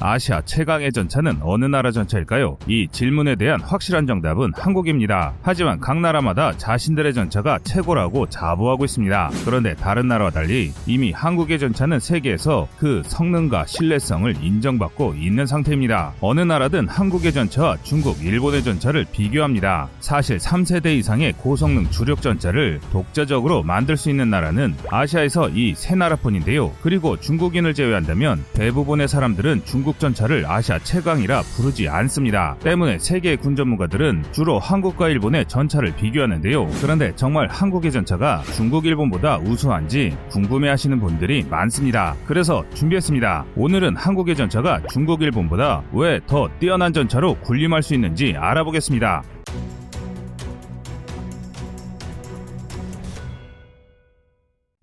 아시아 최강의 전차는 어느 나라 전차일까요? 이 질문에 대한 확실한 정답은 한국입니다. 하지만 각 나라마다 자신들의 전차가 최고라고 자부하고 있습니다. 그런데 다른 나라와 달리 이미 한국의 전차는 세계에서 그 성능과 신뢰성을 인정받고 있는 상태입니다. 어느 나라든 한국의 전차와 중국, 일본의 전차를 비교합니다. 사실 3세대 이상의 고성능 주력 전차를 독자적으로 만들 수 있는 나라는 아시아에서 이 세 나라뿐인데요. 그리고 중국인을 제외한다면 대부분의 사람들은 중국 전차를 아시아 최강이라 부르지 않습니다. 때문에 세계 군 전문가들은 주로 한국과 일본의 전차를 비교하는데요. 그런데 정말 한국의 전차가 중국, 일본보다 우수한지 궁금해하시는 분들이 많습니다. 그래서 준비했습니다. 오늘은 한국의 전차가 중국, 일본보다 왜 더 뛰어난 전차로 군림할 수 있는지 알아보겠습니다.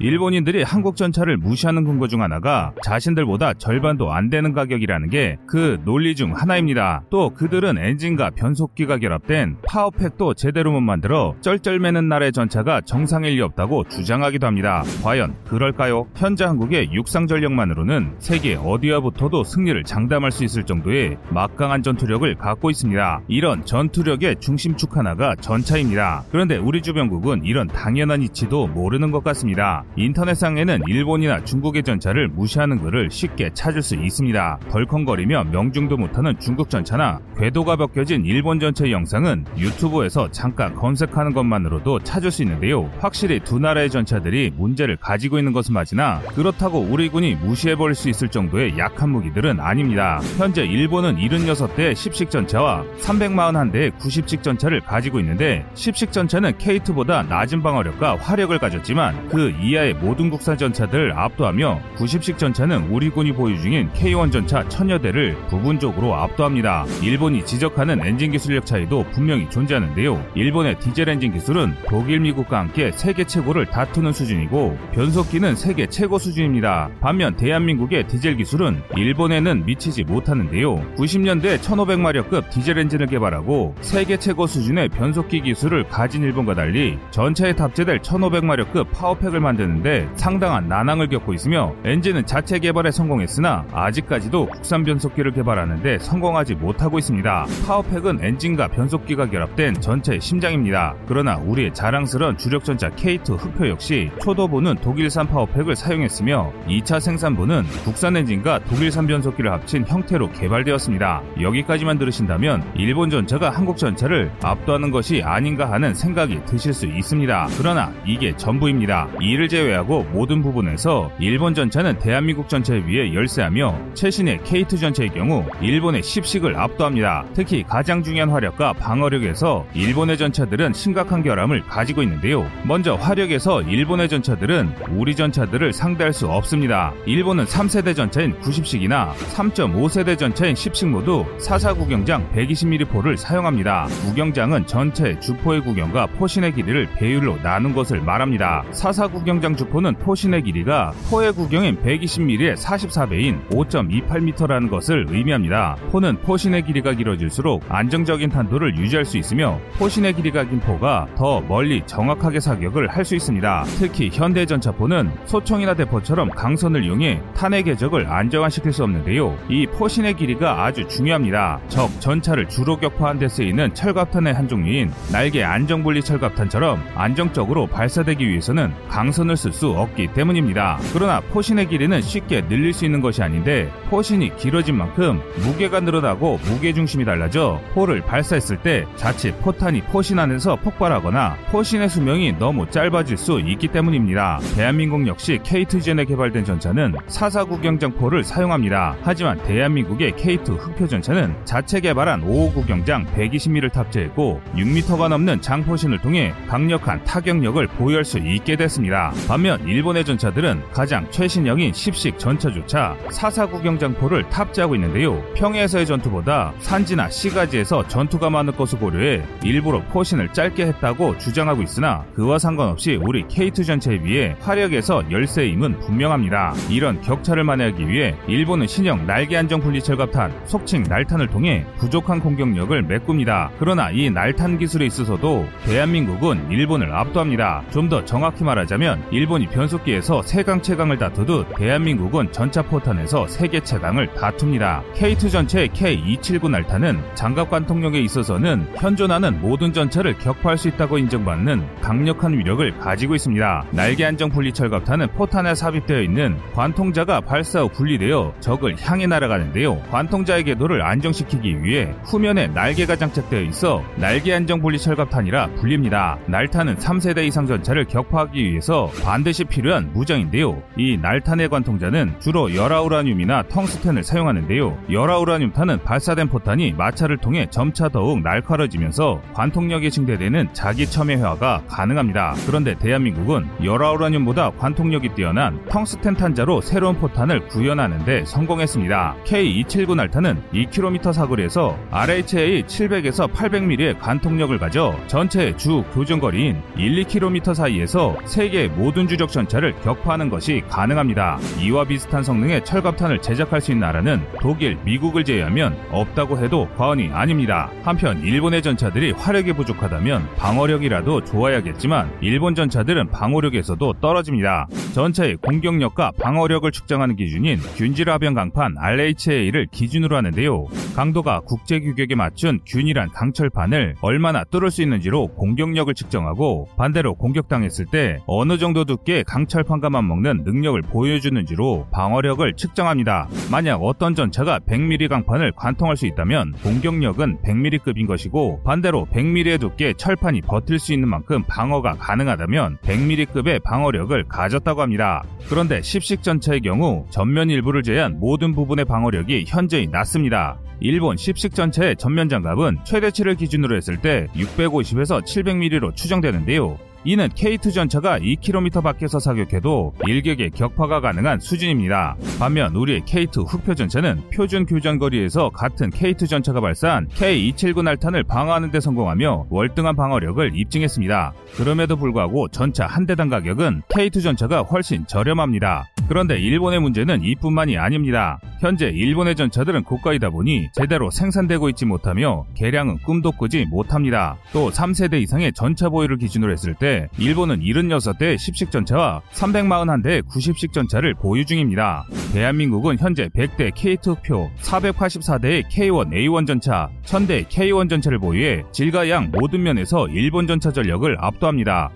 일본인들이 한국 전차를 무시하는 근거 중 하나가 자신들보다 절반도 안 되는 가격이라는 게 그 논리 중 하나입니다. 또 그들은 엔진과 변속기가 결합된 파워팩도 제대로 못 만들어 쩔쩔매는 나라의 전차가 정상일 리 없다고 주장하기도 합니다. 과연 그럴까요? 현재 한국의 육상 전력만으로는 세계 어디와부터도 승리를 장담할 수 있을 정도의 막강한 전투력을 갖고 있습니다. 이런 전투력의 중심축 하나가 전차입니다. 그런데 우리 주변국은 이런 당연한 이치도 모르는 것 같습니다. 인터넷상에는 일본이나 중국의 전차를 무시하는 글을 쉽게 찾을 수 있습니다. 덜컹거리며 명중도 못하는 중국 전차나 궤도가 벗겨진 일본 전차의 영상은 유튜브에서 잠깐 검색하는 것만으로도 찾을 수 있는데요. 확실히 두 나라의 전차들이 문제를 가지고 있는 것은 맞으나 그렇다고 우리 군이 무시해버릴 수 있을 정도의 약한 무기들은 아닙니다. 현재 일본은 76대의 10식 전차와 341대의 90식 전차를 가지고 있는데 10식 전차는 K2보다 낮은 방어력과 화력을 가졌지만 그 이하의 모든 국산 전차들을 압도하며 90식 전차는 우리 군이 보유 중인 K1 전차 1000여대를 부분적으로 압도합니다. 일본이 지적하는 엔진 기술력 차이도 분명히 존재하는데요. 일본의 디젤 엔진 기술은 독일, 미국과 함께 세계 최고를 다투는 수준이고 변속기는 세계 최고 수준입니다. 반면 대한민국의 디젤 기술은 일본에는 미치지 못하는데요. 90년대 1500마력급 디젤 엔진을 개발하고 세계 최고 수준의 변속기 기술을 가진 일본과 달리 전차에 탑재될 1500마력급 파워팩을 만드는데 상당한 난항을 겪고 있으며 엔진은 자체 개발에 성공했으나 아직까지도 국산 변속기를 개발하는데 성공하지 못하고 있습니다. 파워팩은 엔진과 변속기가 결합된 전체의 심장입니다. 그러나 우리의 자랑스러운 주력전차 K2 흑표 역시 초도부는 독일산 파워팩을 사용했으며 2차 생산부는 국산 엔진과 독일산 변속기를 합친 형태로 개발되었습니다. 여기까지만 들으신다면 일본 전차가 한국 전차를 압도하는 것이 아닌가 하는 생각이 드실 수 있습니다. 그러나 이게 전부입니다. 이를 제외하고 모든 부분에서 일본 전차는 대한민국 전차에 비해 열세하며 최신의 K2 전차의 경우 일본의 10식을 압도합니다. 특히 가장 중요한 화력과 방어력에서 일본의 전차들은 심각한 결함을 가지고 있는데요. 먼저 화력에서 일본의 전차들은 우리 전차들을 상대할 수 없습니다. 일본은 3세대 전차인 90식이나 3.5세대 전차인 10식 모두 4.4 구경장 120mm 포를 사용합니다. 구경장은 전체 주포의 구경과 포신의 길이를 배율로 나눈 것을 말합니다. 4.4 구경장 주포는 포신의 길이가 포의 구경인 120mm의 44배인 5.28m라는 것을 의미합니다. 포는 포신의 길이가 길어질수록 안정적인 탄도를 유지할 수 있으며 포신의 길이가 긴 포가 더 멀리 정확하게 사격을 할 수 있습니다. 특히 현대 전차포는 소총이나 대포처럼 강선을 이용해 탄의 궤적을 안정화시킬 수 없는데요. 이 포신의 길이가 아주 중요합니다. 적 전차를 주로 격파하는 데 쓰이는 철갑탄의 한 종류인 날개 안정분리 철갑탄처럼 안정적으로 발사되기 위해서는 강선을 쓸 수 없기 때문입니다. 그러나 포신의 길이는 쉽게 늘릴 수 있는 것이 아닌데 포신이 길어진 만큼 무게가 늘어나고 무게중심이 달라져 포를 발사했을 때 자칫 포탄이 포신 안에서 폭발하거나 포신의 수명이 너무 짧아질 수 있기 때문입니다. 대한민국 역시 K2전에 개발된 전차는 4.4 구경장포를 사용합니다. 하지만 대한민국의 K2 흑표 전차는 자체 개발한 5.5 구경장 120mm를 탑재했고 6m가 넘는 장포신을 통해 강력한 타격력을 보유할 수 있게 됐습니다. 반면 일본의 전차들은 가장 최신형인 10식 전차조차 4.4 구경장포를 탑재하고 있는데요. 평해에서의 전투보다 산지나 시가지에서 전투가 많을 것을 고려해 일부러 포신을 짧게 했다고 주장하고 있으나 그와 상관없이 우리 K2 전차에 비해 화력에서 열세임은 분명합니다. 이런 격차를 만회하기 위해 일본은 신형 날개 안정 분리 철갑탄, 속칭 날탄을 통해 부족한 공격력을 메꿉니다. 그러나 이 날탄 기술에 있어서도 대한민국은 일본을 압도합니다. 좀 더 정확히 말하자면 일본이 변속기에서 세강 최강을 다투듯 대한민국은 전차 포탄에서 세계 최강을 다툽니다. K2 전체 K279 날탄은 장갑 관통력에 있어서는 현존하는 모든 전차를 격파할 수 있다고 인정받는 강력한 위력을 가지고 있습니다. 날개 안정 분리 철갑탄은 포탄에 삽입되어 있는 관통자가 발사 후 분리되어 적을 향해 날아가는데요. 관통자의 궤도를 안정시키기 위해 후면에 날개가 장착되어 있어 날개 안정 분리 철갑탄이라 불립니다. 날탄은 3세대 이상 전차를 격파하기 위해서 반드시 필요한 무장인데요. 이 날탄의 관통자는 주로 열아우라늄이나 텅스텐을 사용하는데요. 열아우라늄탄은 발사된 포탄이 마찰을 통해 점차 더욱 날카로워지면서 관통력이 증대되는 자기 첨예 회화가 가능합니다. 그런데 대한민국은 열아우라늄보다 관통력이 뛰어난 텅스텐 탄자로 새로운 포탄을 구현하는데 성공했습니다. K279 날탄은 2km 사거리에서 RHA 700에서 800mm의 관통력을 가져 전체의 주 교정거리인 1-2km 사이에서 세계의 모든 주력 전차를 격파하는 것이 가능합니다. 이와 비슷한 성능의 철갑탄을 제작할 수 있는 나라는 독일, 미국을 제외하면 없다고 해도 과언이 아닙니다. 한편 일본의 전차들이 화력이 부족하다면 방어력이라도 좋아야겠지만 일본 전차들은 방어력에서도 떨어집니다. 전차의 공격력과 방어력을 측정하는 기준인 균질화병 강판 RHA를 기준으로 하는데요. 강도가 국제 규격에 맞춘 균일한 강철판을 얼마나 뚫을 수 있는지로 공격력을 측정하고 반대로 공격당했을 때 어느 정도 두께의 강철판과 맞먹는 능력을 보여주는지로 방어력을 측정합니다. 만약 어떤 전차가 100mm 강판을 관통할 수 있다면 공격력은 100mm급인 것이고 반대로 100mm의 두께의 철판이 버틸 수 있는 만큼 방어가 가능하다면 100mm급의 방어력을 가졌다고 합니다. 그런데 10식 전차의 경우 전면 일부를 제외한 모든 부분의 방어력이 현저히 낮습니다. 일본 10식 전차의 전면 장갑은 최대치를 기준으로 했을 때 650에서 700mm로 추정되는데요. 이는 K2 전차가 2km 밖에서 사격해도 일격의 격파가 가능한 수준입니다. 반면 우리의 K2 흑표 전차는 표준 교전거리에서 같은 K2 전차가 발사한 K279 날탄을 방어하는 데 성공하며 월등한 방어력을 입증했습니다. 그럼에도 불구하고 전차 한 대당 가격은 K2 전차가 훨씬 저렴합니다. 그런데 일본의 문제는 이뿐만이 아닙니다. 현재 일본의 전차들은 고가이다 보니 제대로 생산되고 있지 못하며 개량은 꿈도 꾸지 못합니다. 또 3세대 이상의 전차 보유를 기준으로 했을 때 일본은 76대의 10식 전차와 341대의 90식 전차를 보유 중입니다. 대한민국은 현재 100대 K2 흑표, 484대의 K1A1 전차, 1000대의 K1 전차를 보유해 질과 양 모든 면에서 일본 전차 전력을 압도합니다.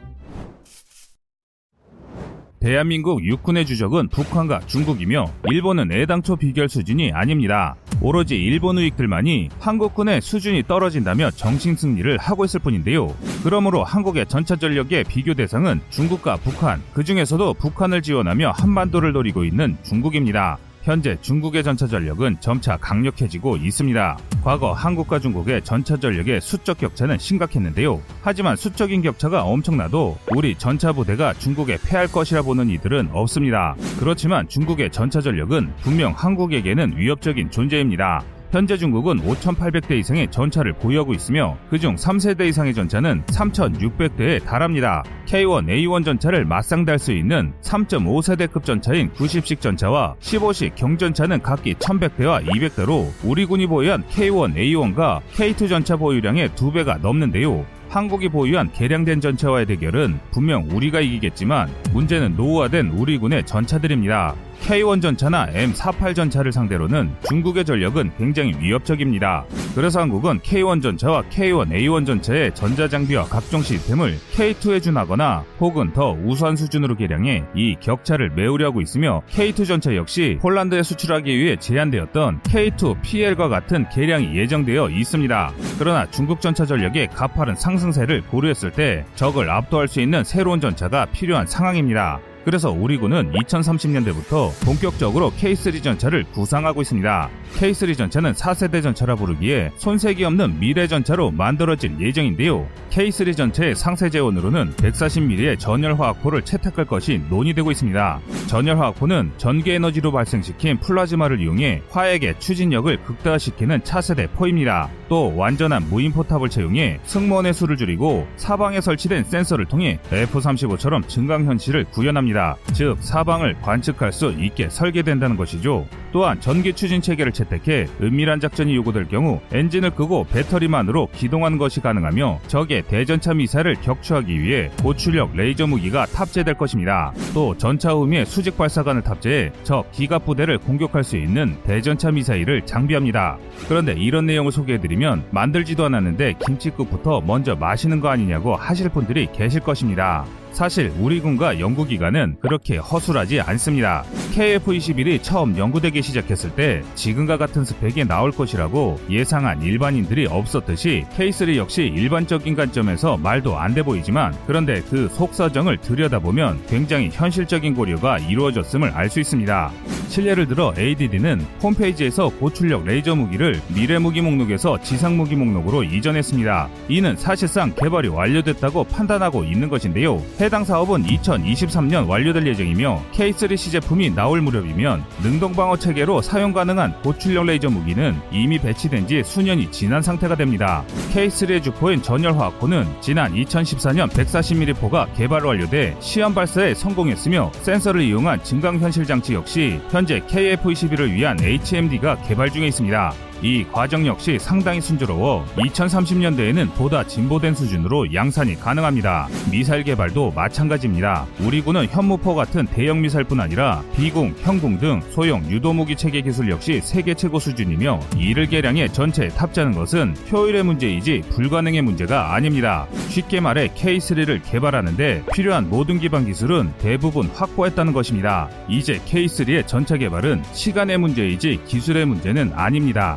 대한민국 육군의 주적은 북한과 중국이며 일본은 애당초 비결 수준이 아닙니다. 오로지 일본 우익들만이 한국군의 수준이 떨어진다며 정신 승리를 하고 있을 뿐인데요. 그러므로 한국의 전차 전력의 비교 대상은 중국과 북한, 그 중에서도 북한을 지원하며 한반도를 노리고 있는 중국입니다. 현재 중국의 전차 전력은 점차 강력해지고 있습니다. 과거 한국과 중국의 전차 전력의 수적 격차는 심각했는데요. 하지만 수적인 격차가 엄청나도 우리 전차 부대가 중국에 패할 것이라 보는 이들은 없습니다. 그렇지만 중국의 전차 전력은 분명 한국에게는 위협적인 존재입니다. 현재 중국은 5,800대 이상의 전차를 보유하고 있으며 그중 3세대 이상의 전차는 3,600대에 달합니다. K1A1 전차를 맞상대할 수 있는 3.5세대급 전차인 90식 전차와 15식 경전차는 각기 1,100대와 200대로 우리 군이 보유한 K1A1과 K2 전차 보유량의 2배가 넘는데요. 한국이 보유한 개량된 전차와의 대결은 분명 우리가 이기겠지만 문제는 노후화된 우리 군의 전차들입니다. K1 전차나 M48 전차를 상대로는 중국의 전력은 굉장히 위협적입니다. 그래서 한국은 K1 전차와 K1A1 전차의 전자장비와 각종 시스템을 K2에 준하거나 혹은 더 우수한 수준으로 개량해 이 격차를 메우려고 있으며 K2 전차 역시 폴란드에 수출하기 위해 제한되었던 K2PL과 같은 개량이 예정되어 있습니다. 그러나 중국 전차 전력의 가파른 상승세를 고려했을 때 적을 압도할 수 있는 새로운 전차가 필요한 상황입니다. 그래서 우리 군은 2030년대부터 본격적으로 K3 전차를 구상하고 있습니다. K3 전차는 4세대 전차라 부르기에 손색이 없는 미래 전차로 만들어질 예정인데요. K3 전차의 상세 재원으로는 140mm의 전열화학포를 채택할 것이 논의되고 있습니다. 전열화학포는 전기에너지로 발생시킨 플라즈마를 이용해 화약의 추진력을 극대화시키는 차세대 포입니다. 또 완전한 무인포탑을 채용해 승무원의 수를 줄이고 사방에 설치된 센서를 통해 F-35처럼 증강현실을 구현합니다. 있습니다. 즉 사방을 관측할 수 있게 설계된다는 것이죠. 또한 전기 추진 체계를 채택해 은밀한 작전이 요구될 경우 엔진을 끄고 배터리만으로 기동하는 것이 가능하며 적의 대전차 미사일을 격추하기 위해 고출력 레이저 무기가 탑재될 것입니다. 또 전차 후미에 수직 발사관을 탑재해 적 기갑 부대를 공격할 수 있는 대전차 미사일을 장비합니다. 그런데 이런 내용을 소개해드리면 만들지도 않았는데 김칫국부터 먼저 마시는 거 아니냐고 하실 분들이 계실 것입니다. 사실 우리 군과 연구기관은 그렇게 허술하지 않습니다. KF-21이 처음 연구되기 시작했을 때 지금과 같은 스펙이 나올 것이라고 예상한 일반인들이 없었듯이 K3 역시 일반적인 관점에서 말도 안 돼 보이지만 그런데 그 속사정을 들여다보면 굉장히 현실적인 고려가 이루어졌음을 알 수 있습니다. 실례를 들어 ADD는 홈페이지에서 고출력 레이저 무기를 미래 무기 목록에서 지상 무기 목록으로 이전했습니다. 이는 사실상 개발이 완료됐다고 판단하고 있는 것인데요. 해당 사업은 2023년 완료될 예정이며 K3C 제품이 나올 무렵이면 능동방어 체계로 사용 가능한 고출력 레이저 무기는 이미 배치된 지 수년이 지난 상태가 됩니다. K3의 주포인 전열화학포는 지난 2014년 140mm 포가 개발 완료돼 시험 발사에 성공했으며 센서를 이용한 증강현실장치 역시 현재 KF-21을 위한 HMD가 개발 중에 있습니다. 이 과정 역시 상당히 순조로워 2030년대에는 보다 진보된 수준으로 양산이 가능합니다. 미사일 개발도 마찬가지입니다. 우리 군은 현무포 같은 대형 미사일뿐 아니라 비공형궁 등 소형 유도무기 체계 기술 역시 세계 최고 수준이며 이를 개량해 전체에 탑재하는 것은 효율의 문제이지 불가능의 문제가 아닙니다. 쉽게 말해 K3를 개발하는데 필요한 모든 기반 기술은 대부분 확보했다는 것입니다. 이제 K3의 전차 개발은 시간의 문제이지 기술의 문제는 아닙니다.